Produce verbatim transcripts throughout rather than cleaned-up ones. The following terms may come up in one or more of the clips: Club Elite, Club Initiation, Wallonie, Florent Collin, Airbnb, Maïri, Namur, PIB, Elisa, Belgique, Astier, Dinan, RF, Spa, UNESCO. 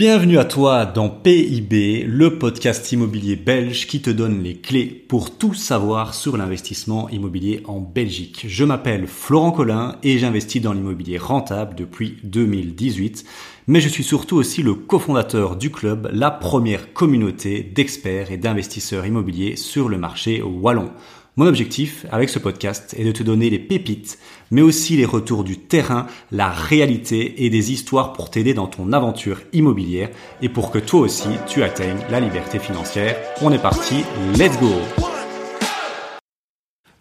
Bienvenue à toi dans P I B, le podcast immobilier belge qui te donne les clés pour tout savoir sur l'investissement immobilier en Belgique. Je m'appelle Florent Collin et j'investis dans l'immobilier rentable depuis deux mille dix-huit, mais je suis surtout aussi le cofondateur du club, la première communauté d'experts et d'investisseurs immobiliers sur le marché wallon. Mon objectif avec ce podcast est de te donner les pépites, mais aussi les retours du terrain, la réalité et des histoires pour t'aider dans ton aventure immobilière et pour que toi aussi tu atteignes la liberté financière. On est parti, let's go!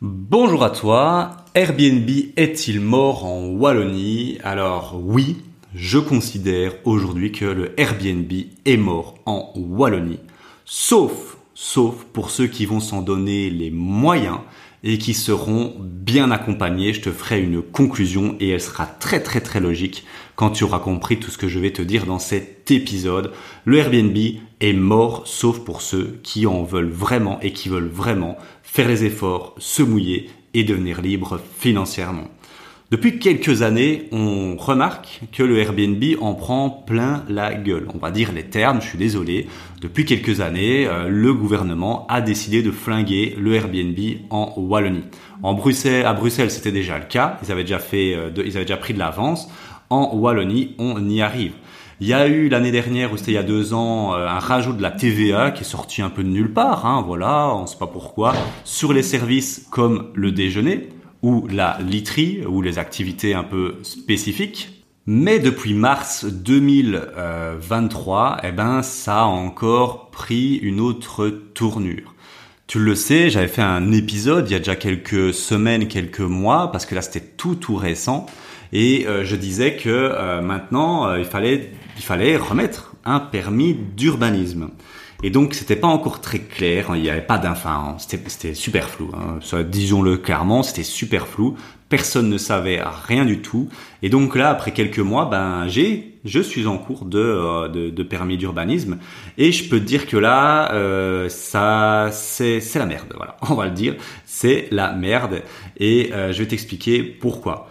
Bonjour à toi, Airbnb est-il mort en Wallonie? Alors oui, je considère aujourd'hui que le Airbnb est mort en Wallonie, sauf... sauf pour ceux qui vont s'en donner les moyens et qui seront bien accompagnés. Je te ferai une conclusion et elle sera très très très logique quand tu auras compris tout ce que je vais te dire dans cet épisode. Le Airbnb est mort, sauf pour ceux qui en veulent vraiment et qui veulent vraiment faire les efforts, se mouiller et devenir libres financièrement. Depuis quelques années, on remarque que le Airbnb en prend plein la gueule. On va dire les termes, je suis désolé. Depuis quelques années, euh, le gouvernement a décidé de flinguer le Airbnb en Wallonie. En Bruxelles, à Bruxelles, c'était déjà le cas. Ils avaient déjà fait, euh, de, ils avaient déjà pris de l'avance. En Wallonie, on y arrive. Il y a eu l'année dernière, ou c'était il y a deux ans, un rajout de la T V A qui est sorti un peu de nulle part, hein, voilà, on ne sait pas pourquoi, sur les services comme le déjeuner, ou la literie, ou les activités un peu spécifiques. Mais depuis mars deux mille vingt-trois, eh ben, ça a encore pris une autre tournure. Tu le sais, j'avais fait un épisode il y a déjà quelques semaines, quelques mois, parce que là, c'était tout, tout récent. Et euh, je disais que euh, maintenant, euh, il fallait, il fallait remettre un permis d'urbanisme. Et donc, c'était pas encore très clair. Il n'y avait pas d'infos. Hein. C'était, c'était super flou. Hein. Ça, disons-le clairement, c'était super flou. Personne ne savait rien du tout. Et donc là, après quelques mois, ben j'ai, je suis en cours de euh, de, de permis d'urbanisme. Et je peux te dire que là, euh, ça, c'est, c'est la merde. Voilà, on va le dire, c'est la merde. Et euh, je vais t'expliquer pourquoi.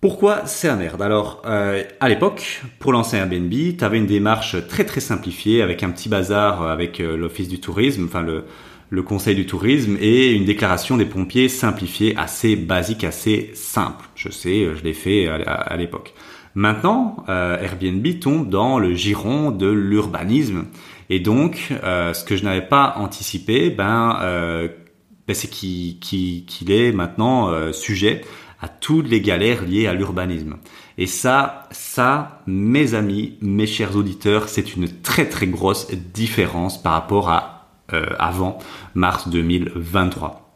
Pourquoi c'est la merde? Alors, euh, à l'époque, pour lancer Airbnb, tu avais une démarche très très simplifiée avec un petit bazar avec l'office du tourisme, enfin le, le conseil du tourisme et une déclaration des pompiers simplifiée, assez basique, assez simple. Je sais, je l'ai fait à, à, à l'époque. Maintenant, euh, Airbnb tombe dans le giron de l'urbanisme et donc, euh, ce que je n'avais pas anticipé, ben, euh, ben c'est qu'il, qu'il, qu'il est maintenant euh, sujet à toutes les galères liées à l'urbanisme. Et ça, ça, mes amis, mes chers auditeurs, c'est une très très grosse différence par rapport à euh, avant mars deux mille vingt-trois.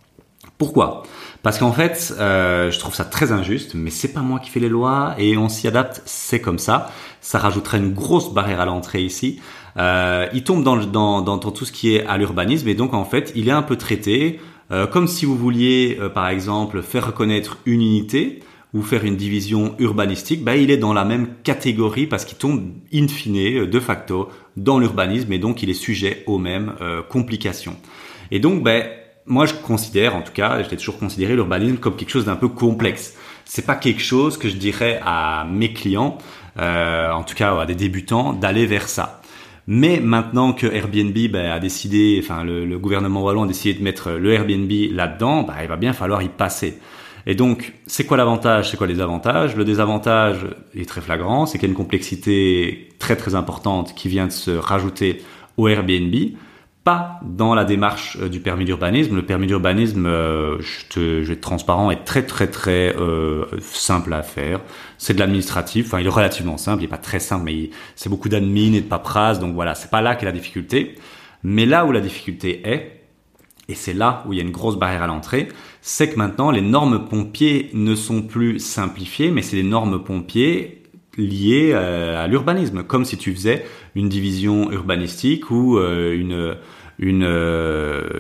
Pourquoi ? Parce qu'en fait, euh, je trouve ça très injuste, mais c'est pas moi qui fais les lois et on s'y adapte, c'est comme ça. Ça rajouterait une grosse barrière à l'entrée ici. Euh, il tombe dans, dans, dans, dans tout ce qui est à l'urbanisme et donc en fait, il est un peu traité Euh, comme si vous vouliez, euh, par exemple, faire reconnaître une unité ou faire une division urbanistique, bah, il est dans la même catégorie parce qu'il tombe in fine, euh, de facto, dans l'urbanisme et donc il est sujet aux mêmes euh, complications. Et donc, bah, moi, je considère, en tout cas, je l'ai toujours considéré l'urbanisme comme quelque chose d'un peu complexe. C'est pas quelque chose que je dirais à mes clients, euh, en tout cas à des débutants, d'aller vers ça. Mais maintenant que Airbnb bah, a décidé, enfin le, le gouvernement wallon a décidé de mettre le Airbnb là-dedans, bah, il va bien falloir y passer. Et donc, c'est quoi l'avantage, c'est quoi les avantages? Le désavantage est très flagrant, c'est qu'il y a une complexité très très importante qui vient de se rajouter au Airbnb, pas dans la démarche du permis d'urbanisme. Le permis d'urbanisme, euh, je, te, je vais être transparent, est très très très euh, simple à faire. C'est de l'administratif, enfin il est relativement simple, il est pas très simple, mais il, c'est beaucoup d'admin et de paperasse, donc voilà, c'est pas là qu'est la difficulté. Mais là où la difficulté est, et c'est là où il y a une grosse barrière à l'entrée, c'est que maintenant les normes pompiers ne sont plus simplifiées, mais c'est des normes pompiers liées à l'urbanisme, comme si tu faisais une division urbanistique ou une une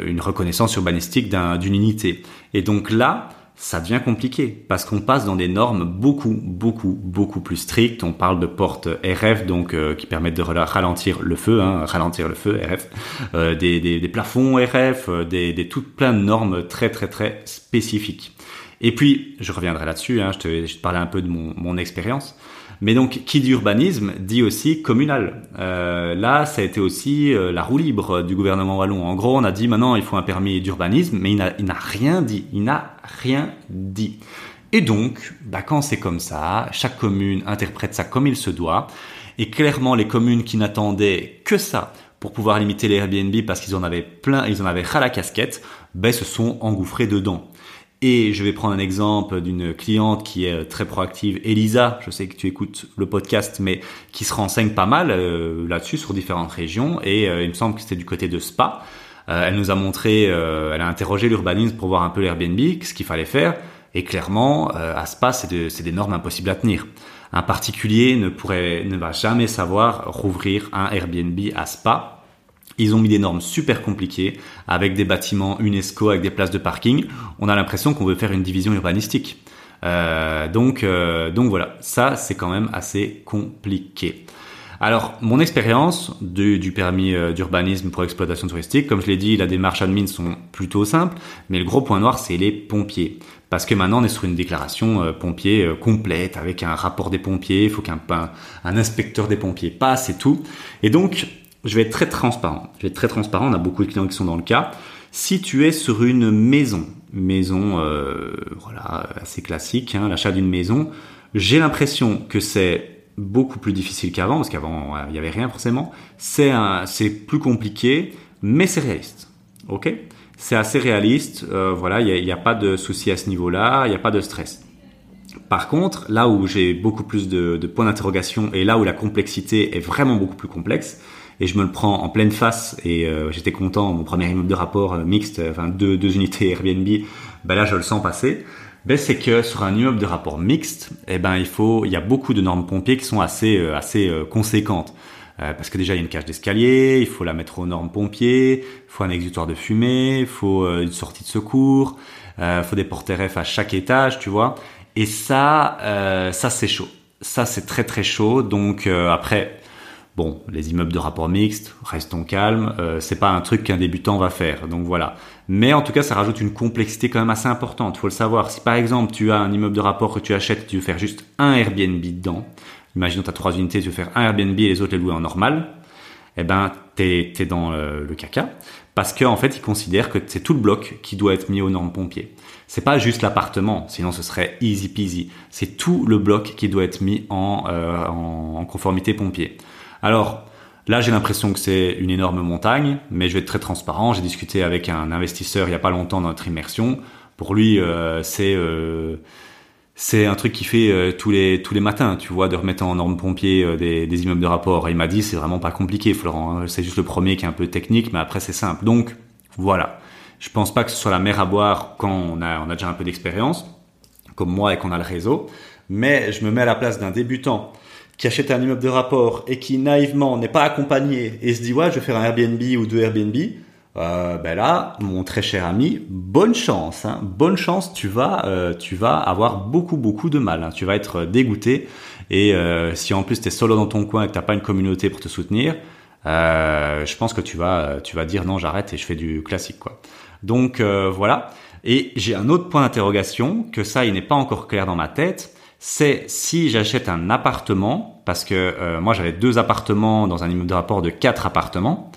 une reconnaissance urbanistique d'un, d'une unité. Et donc là, ça devient compliqué parce qu'on passe dans des normes beaucoup beaucoup beaucoup plus strictes. On parle de portes R F, donc euh, qui permettent de ralentir le feu, hein, ralentir le feu R F, euh, des, des des plafonds R F, des des toutes plein de normes très très très spécifiques. Et puis je reviendrai là-dessus, hein, je te je te parlais un peu de mon mon expérience. Mais donc, qui dit urbanisme dit aussi communal. Euh, là, ça a été aussi euh, la roue libre du gouvernement wallon. En gros, on a dit maintenant il faut un permis d'urbanisme, mais il n'a, il n'a rien dit. Il n'a rien dit. Et donc, bah, quand c'est comme ça, chaque commune interprète ça comme il se doit. Et clairement, les communes qui n'attendaient que ça pour pouvoir limiter les Airbnb parce qu'ils en avaient plein, ils en avaient ras la casquette, ben, se sont engouffrés dedans. Et je vais prendre un exemple d'une cliente qui est très proactive, Elisa, je sais que tu écoutes le podcast, mais qui se renseigne pas mal euh, là-dessus sur différentes régions. Et euh, il me semble que c'était du côté de Spa. Euh, elle nous a montré, euh, elle a interrogé l'urbanisme pour voir un peu l'Airbnb, ce qu'il fallait faire. Et clairement, euh, à Spa, c'est, de, c'est des normes impossibles à tenir. Un particulier ne pourrait, ne va jamais savoir rouvrir un Airbnb à Spa. Ils ont mis des normes super compliquées avec des bâtiments UNESCO, avec des places de parking. On a l'impression qu'on veut faire une division urbanistique. Euh, donc, euh, donc voilà, ça c'est quand même assez compliqué. Alors, mon expérience du, du permis d'urbanisme pour exploitation touristique, comme je l'ai dit, la démarche admin sont plutôt simples, mais le gros point noir, c'est les pompiers. Parce que maintenant, on est sur une déclaration euh, pompier euh, complète, avec un rapport des pompiers, il faut qu'un un, un inspecteur des pompiers passe et tout. Et donc, je vais être très transparent. Je vais être très transparent, on a beaucoup de clients qui sont dans le cas. Si tu es sur une maison, maison euh, voilà, assez classique, hein, l'achat d'une maison, j'ai l'impression que c'est beaucoup plus difficile qu'avant, parce qu'avant, il n'y avait rien forcément. C'est, un, c'est plus compliqué, mais c'est réaliste. Ok ? C'est assez réaliste. Euh, voilà, il n'y a, a pas de souci à ce niveau-là, il n'y a pas de stress. Par contre, là où j'ai beaucoup plus de, de points d'interrogation et là où la complexité est vraiment beaucoup plus complexe, et je me le prends en pleine face, et euh, j'étais content, mon premier immeuble de rapport euh, mixte, enfin deux, deux unités Airbnb, ben là je le sens passer. Ben, c'est que sur un immeuble de rapport mixte, eh ben, il faut, il y a beaucoup de normes pompiers qui sont assez, euh, assez euh, conséquentes. Euh, parce que déjà, il y a une cage d'escalier, il faut la mettre aux normes pompiers, il faut un exutoire de fumée, il faut euh, une sortie de secours, il euh, faut des portes R F à chaque étage, tu vois. Et ça, euh, ça c'est chaud. Ça, c'est très très chaud. Donc euh, après, bon, les immeubles de rapport mixte, restons calmes, euh, c'est pas un truc qu'un débutant va faire, donc voilà. Mais en tout cas, ça rajoute une complexité quand même assez importante, faut le savoir. Si par exemple, tu as un immeuble de rapport que tu achètes, tu veux faire juste un Airbnb dedans, imaginons tu as trois unités, tu veux faire un Airbnb et les autres les louer en normal, eh ben, t'es, t'es dans le, le caca, parce qu'en fait, ils considèrent que c'est tout le bloc qui doit être mis aux normes pompiers. C'est pas juste l'appartement, sinon ce serait easy peasy. C'est tout le bloc qui doit être mis en, euh, en, en conformité pompier. Alors là, j'ai l'impression que c'est une énorme montagne, mais je vais être très transparent. J'ai discuté avec un investisseur il n'y a pas longtemps dans notre immersion. Pour lui, euh, c'est euh, c'est un truc qu'il fait euh, tous les tous les matins, tu vois, de remettre en normes pompiers euh, des, des immeubles de rapport. Et il m'a dit, c'est vraiment pas compliqué, Florent. C'est juste le premier qui est un peu technique, mais après c'est simple. Donc voilà, je pense pas que ce soit la mer à boire quand on a on a déjà un peu d'expérience, comme moi, et qu'on a le réseau. Mais je me mets à la place d'un débutant qui achète un immeuble de rapport et qui naïvement n'est pas accompagné et se dit « ouais, je vais faire un Airbnb ou deux Airbnb euh, », ben là, mon très cher ami, bonne chance, hein, bonne chance, tu vas, euh, tu vas avoir beaucoup, beaucoup de mal, hein, tu vas être dégoûté. Et euh, si en plus tu es solo dans ton coin et que tu n'as pas une communauté pour te soutenir, euh, je pense que tu vas, tu vas dire « non, j'arrête et je fais du classique ». quoi. Donc euh, voilà, et j'ai un autre point d'interrogation, que ça, il n'est pas encore clair dans ma tête. C'est si j'achète un appartement, parce que euh, moi j'avais deux appartements dans un immeuble de rapport de quatre appartements.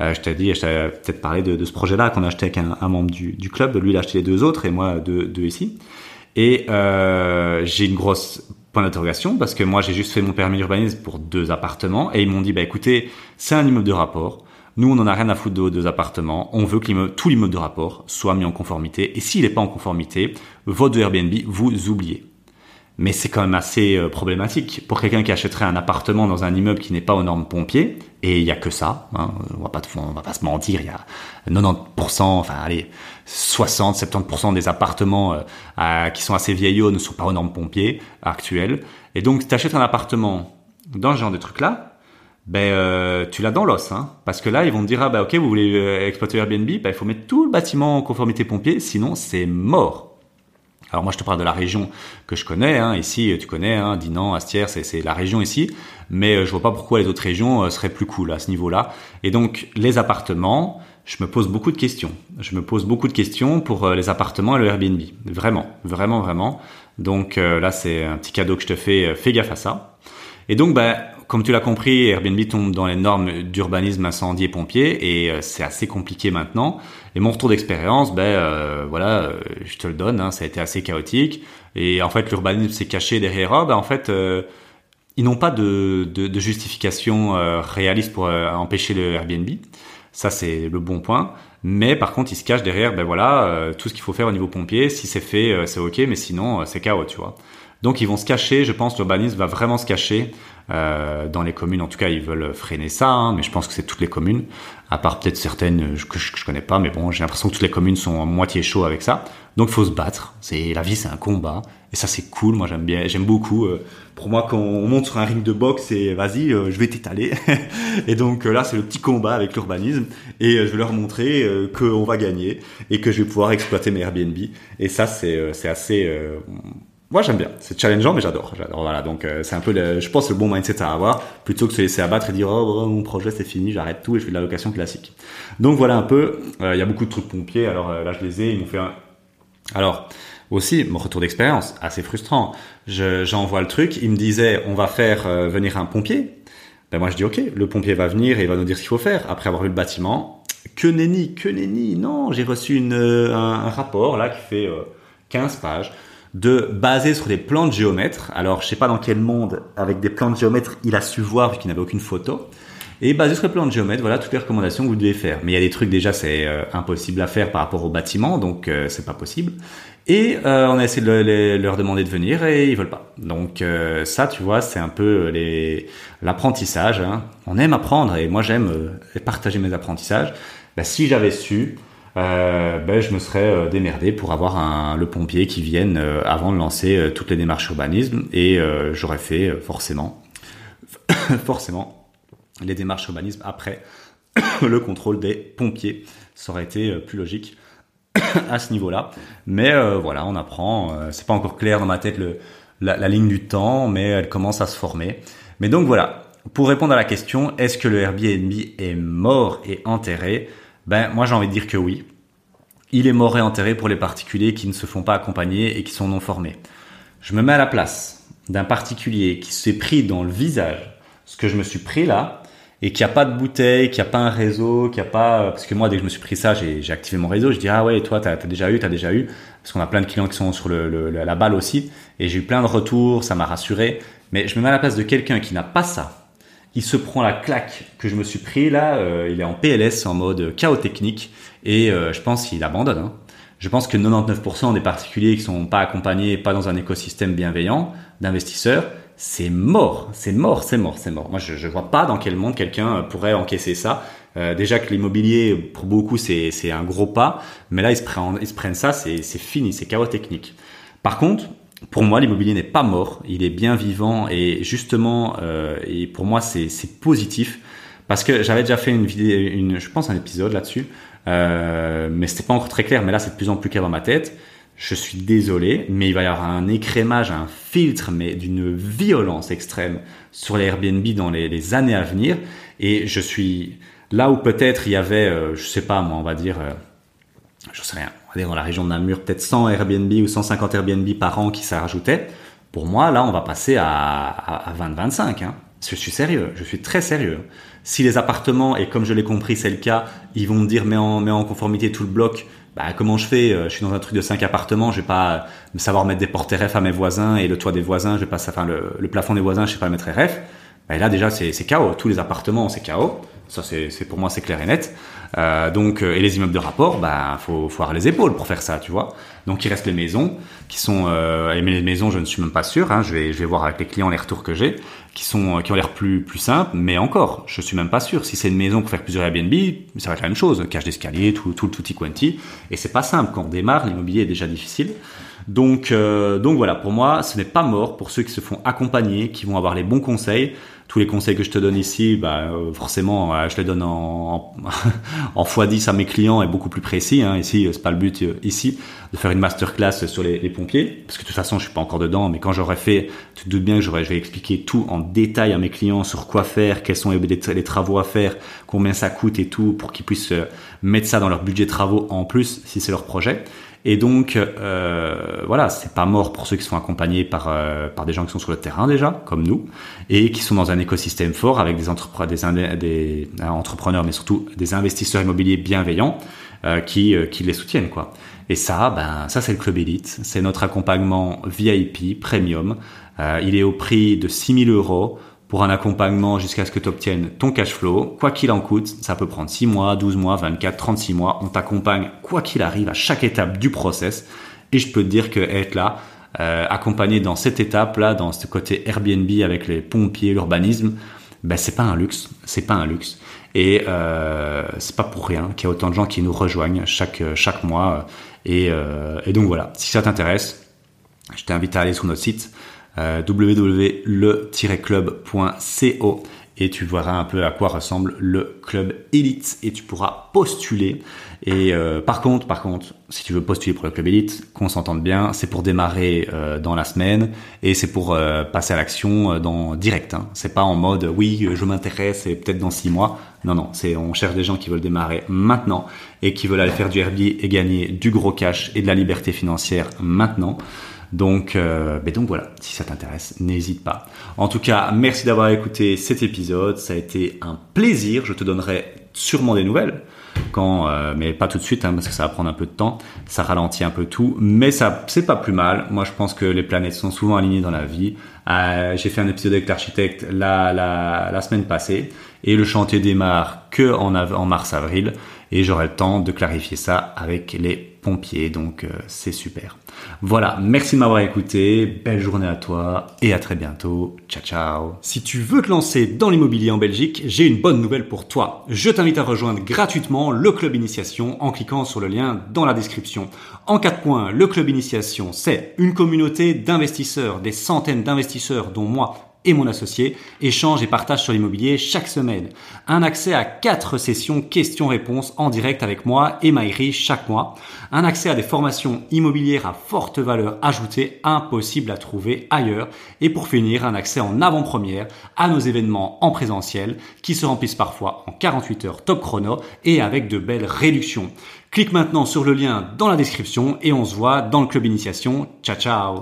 Euh, je t'ai dit, je t'avais peut-être parlé de, de ce projet-là qu'on a acheté avec un, un membre du, du club. Lui, il a acheté les deux autres et moi deux, deux ici. Et euh, j'ai une grosse point d'interrogation parce que moi j'ai juste fait mon permis d'urbanisme pour deux appartements et ils m'ont dit, bah écoutez, c'est un immeuble de rapport. Nous, on en a rien à foutre de vos deux appartements. On veut que l'immeuble, tout l'immeuble de rapport soit mis en conformité. Et s'il n'est pas en conformité, votre Airbnb, vous oubliez. Mais c'est quand même assez euh, problématique pour quelqu'un qui achèterait un appartement dans un immeuble qui n'est pas aux normes pompiers. Et il y a que ça, hein, on va pas on va pas se mentir, il y a quatre-vingt-dix pour cent, enfin allez, soixante à soixante-dix pour cent des appartements euh, à, qui sont assez vieillots ne sont pas aux normes pompiers actuelles. Et donc tu achètes un appartement dans ce genre de truc là, ben euh, tu l'as dans l'os, hein, parce que là ils vont te dire ah bah ok, vous voulez euh, exploiter Airbnb, ben il faut mettre tout le bâtiment en conformité pompier, sinon c'est mort. Alors moi, je te parle de la région que je connais. Hein. Ici, tu connais, hein, Dinan, Astier, c'est, c'est la région ici. Mais je vois pas pourquoi les autres régions seraient plus cool à ce niveau-là. Et donc, les appartements, je me pose beaucoup de questions. Je me pose beaucoup de questions pour les appartements et le Airbnb. Vraiment, vraiment, vraiment. Donc euh, là, c'est un petit cadeau que je te fais. Fais gaffe à ça. Et donc, bah, comme tu l'as compris, Airbnb tombe dans les normes d'urbanisme, incendie et pompier, et euh, c'est assez compliqué maintenant. Et mon retour d'expérience, ben euh, voilà, euh, je te le donne, hein, ça a été assez chaotique. Et en fait, l'urbanisme s'est caché derrière eux. Ben en fait, euh, ils n'ont pas de, de, de justification euh, réaliste pour euh, empêcher le Airbnb. Ça, c'est le bon point. Mais par contre, ils se cachent derrière, ben voilà, euh, tout ce qu'il faut faire au niveau pompier. Si c'est fait, euh, c'est ok, mais sinon, euh, c'est chaos, tu vois. Donc, ils vont se cacher. Je pense l'urbanisme va vraiment se cacher euh, dans les communes. En tout cas, ils veulent freiner ça, hein, mais je pense que c'est toutes les communes, à part peut-être certaines que je, que je connais pas. Mais bon, j'ai l'impression que toutes les communes sont en moitié chaud avec ça. Donc, faut se battre. C'est la vie, c'est un combat, et ça, c'est cool. Moi, j'aime bien, j'aime beaucoup. Euh, pour moi, quand on monte sur un ring de boxe, c'est vas-y, euh, je vais t'étaler. Et donc euh, là, c'est le petit combat avec l'urbanisme, et euh, je vais leur montrer euh, que on va gagner et que je vais pouvoir exploiter mes Airbnb. Et ça, c'est euh, c'est assez. Euh, Moi, ouais, j'aime bien. C'est challengeant, mais j'adore. J'adore. Voilà. Donc, euh, c'est un peu, le, je pense, le bon mindset à avoir, plutôt que de se laisser abattre et dire oh mon projet c'est fini, j'arrête tout et je fais de la location classique. Donc voilà un peu. Il euh, y a beaucoup de trucs pompiers. Alors euh, là, je les ai. Ils m'ont fait. Un... Alors aussi, mon retour d'expérience, assez frustrant. Je, j'envoie le truc. Ils me disaient on va faire euh, venir un pompier. Ben moi, je dis ok. Le pompier va venir et il va nous dire ce qu'il faut faire après avoir vu le bâtiment. Que nenni, que nenni. Non, j'ai reçu une, euh, un, un rapport là qui fait euh, quinze pages. De baser sur des plans de géomètre. Alors, je sais pas dans quel monde, avec des plans de géomètre, il a su voir, vu qu'il n'avait aucune photo. Et basé sur les plans de géomètre, voilà toutes les recommandations que vous devez faire. Mais il y a des trucs, déjà, c'est euh, impossible à faire par rapport au bâtiment, donc euh, c'est pas possible. Et euh, on a essayé de le, les, leur demander de venir et ils veulent pas. Donc euh, ça, tu vois, c'est un peu les, l'apprentissage. Hein. On aime apprendre et moi, j'aime euh, partager mes apprentissages. Ben, si j'avais su... Euh, ben je me serais euh, démerdé pour avoir un, le pompier qui vienne euh, avant de lancer euh, toutes les démarches urbanisme et euh, j'aurais fait euh, forcément forcément les démarches urbanisme après le contrôle des pompiers, ça aurait été euh, plus logique à ce niveau-là, mais euh, voilà, on apprend, euh, c'est pas encore clair dans ma tête le, la, la ligne du temps, mais elle commence à se former. Mais donc voilà, pour répondre à la question, est-ce que le Airbnb est mort et enterré? Ben, moi, j'ai envie de dire que oui. Il est mort et enterré pour les particuliers qui ne se font pas accompagner et qui sont non formés. Je me mets à la place d'un particulier qui s'est pris dans le visage ce que je me suis pris là et qui a pas de bouteille, qui a pas un réseau, qui a pas, parce que moi, dès que je me suis pris ça, j'ai, j'ai activé mon réseau, je dis, ah ouais, toi, t'as, t'as déjà eu, t'as déjà eu, parce qu'on a plein de clients qui sont sur le, le, la balle aussi, et j'ai eu plein de retours, ça m'a rassuré. Mais je me mets à la place de quelqu'un qui n'a pas ça. Il se prend la claque que je me suis pris là, euh, il est en P L S, en mode chaos technique, et euh, je pense qu'il abandonne. Hein. Je pense que quatre-vingt-dix-neuf pour cent des particuliers qui sont pas accompagnés, pas dans un écosystème bienveillant d'investisseurs, c'est mort, c'est mort, c'est mort, c'est mort. Moi, je, je vois pas dans quel monde quelqu'un pourrait encaisser ça. Euh, déjà que l'immobilier, pour beaucoup, c'est, c'est un gros pas, mais là, ils se prennent, ils se prennent ça, c'est, c'est fini, c'est chaos technique. Par contre, pour moi, l'immobilier n'est pas mort, il est bien vivant et justement, euh, et pour moi, c'est, c'est positif parce que j'avais déjà fait une vidéo, une, je pense un épisode là-dessus, euh, mais c'était pas encore très clair. Mais là, c'est de plus en plus clair dans ma tête. Je suis désolé, mais il va y avoir un écrémage, un filtre, mais d'une violence extrême sur les Airbnb dans les, les années à venir. Et je suis là où peut-être il y avait, euh, je sais pas, moi, on va dire. Euh, je sais rien, on va dire dans la région de Namur, peut-être cent Airbnb ou cent cinquante Airbnb par an qui s'y rajoutaient. Pour moi, là, on va passer à, à, à vingt vingt-cinq. Hein. Je suis sérieux, je suis très sérieux. Si les appartements, et comme je l'ai compris, c'est le cas, ils vont me dire, mets en, mets en conformité tout le bloc, bah, comment je fais? Je suis dans un truc de cinq appartements, je vais pas savoir mettre des portes R F à mes voisins et le toit des voisins, je vais pas, enfin, le, le plafond des voisins, je sais pas le mettre R F. Bah, là, déjà, c'est, c'est K O. Tous les appartements, c'est K O. Ça, c'est, c'est pour moi, c'est clair et net. Euh, donc, et les immeubles de rapport, bah, faut, faut avoir les épaules pour faire ça, tu vois. Donc, il reste les maisons qui sont, euh, mais les maisons, je ne suis même pas sûr. Hein, je vais, je vais voir avec les clients les retours que j'ai, qui sont, qui ont l'air plus, plus simples. Mais encore, je suis même pas sûr. Si c'est une maison pour faire plusieurs Airbnb, ça va être la même chose. Cage d'escalier, tout, tout, tout, tout, quanti. Et c'est pas simple quand on démarre. L'immobilier est déjà difficile. Donc, euh, donc voilà. Pour moi, ce n'est pas mort pour ceux qui se font accompagner, qui vont avoir les bons conseils. Tous les conseils que je te donne ici, bah, euh, forcément, euh, je les donne en, en fois dix à mes clients et beaucoup plus précis. Hein. Ici, c'est pas le but euh, ici de faire une masterclass sur les, les pompiers, parce que de toute façon, je suis pas encore dedans. Mais quand j'aurais fait, tu te doutes bien que j'aurais, je vais expliquer tout en détail à mes clients sur quoi faire, quels sont les, les, les travaux à faire, combien ça coûte et tout, pour qu'ils puissent euh, mettre ça dans leur budget travaux en plus si c'est leur projet. Et donc, euh, voilà, c'est pas mort pour ceux qui sont accompagnés par euh, par des gens qui sont sur le terrain déjà, comme nous, et qui sont dans un écosystème fort avec des, entrepre- des, in- des euh, entrepreneurs, mais surtout des investisseurs immobiliers bienveillants euh, qui euh, qui les soutiennent, quoi. Et ça, ben ça c'est le Club Elite, c'est notre accompagnement V I P premium. Euh, il est au prix de six mille euros. Pour un accompagnement jusqu'à ce que tu obtiennes ton cash flow, quoi qu'il en coûte, ça peut prendre six mois, douze mois, vingt-quatre, trente-six mois. On t'accompagne quoi qu'il arrive à chaque étape du process. Et je peux te dire que être là, euh, accompagné dans cette étape-là, dans ce côté Airbnb avec les pompiers, l'urbanisme, ben c'est pas un luxe, c'est pas un luxe. Et euh, c'est pas pour rien qu'il y a autant de gens qui nous rejoignent chaque chaque mois. Et, euh, et donc voilà, si ça t'intéresse, je t'invite à aller sur notre site. Euh, double vé double vé double vé le tiret club point co et tu verras un peu à quoi ressemble le Club Elite et tu pourras postuler. Et euh, par contre, par contre, si tu veux postuler pour le Club Elite, qu'on s'entende bien, c'est pour démarrer euh, dans la semaine et c'est pour euh, passer à l'action euh, dans direct. Hein. C'est pas en mode oui, je m'intéresse et peut-être dans six mois. Non, non, c'est on cherche des gens qui veulent démarrer maintenant et qui veulent aller faire du Airbnb et gagner du gros cash et de la liberté financière maintenant. Donc, euh, ben donc voilà, si ça t'intéresse, n'hésite pas. En tout cas, merci d'avoir écouté cet épisode. Ça a été un plaisir. Je te donnerai sûrement des nouvelles, quand, euh, mais pas tout de suite hein, parce que ça va prendre un peu de temps. Ça ralentit un peu tout, mais ça, c'est pas plus mal. Moi, je pense que les planètes sont souvent alignées dans la vie. Euh, j'ai fait un épisode avec l'architecte la, la, la semaine passée et le chantier démarre que en, av- en mars-avril et j'aurai le temps de clarifier ça avec les pompiers, donc euh, c'est super. Voilà, merci de m'avoir écouté, belle journée à toi et à très bientôt. Ciao, ciao. Si tu veux te lancer dans l'immobilier en Belgique, j'ai une bonne nouvelle pour toi. Je t'invite à rejoindre gratuitement le Club Initiation en cliquant sur le lien dans la description. En quatre points, le Club Initiation, c'est une communauté d'investisseurs, des centaines d'investisseurs dont moi et mon associé, échange et partage sur l'immobilier chaque semaine. Un accès à quatre sessions questions-réponses en direct avec moi et Maïri chaque mois. Un accès à des formations immobilières à forte valeur ajoutée, impossible à trouver ailleurs. Et pour finir, un accès en avant-première à nos événements en présentiel qui se remplissent parfois en quarante-huit heures top chrono et avec de belles réductions. Clique maintenant sur le lien dans la description et on se voit dans le Club Initiation. Ciao, ciao!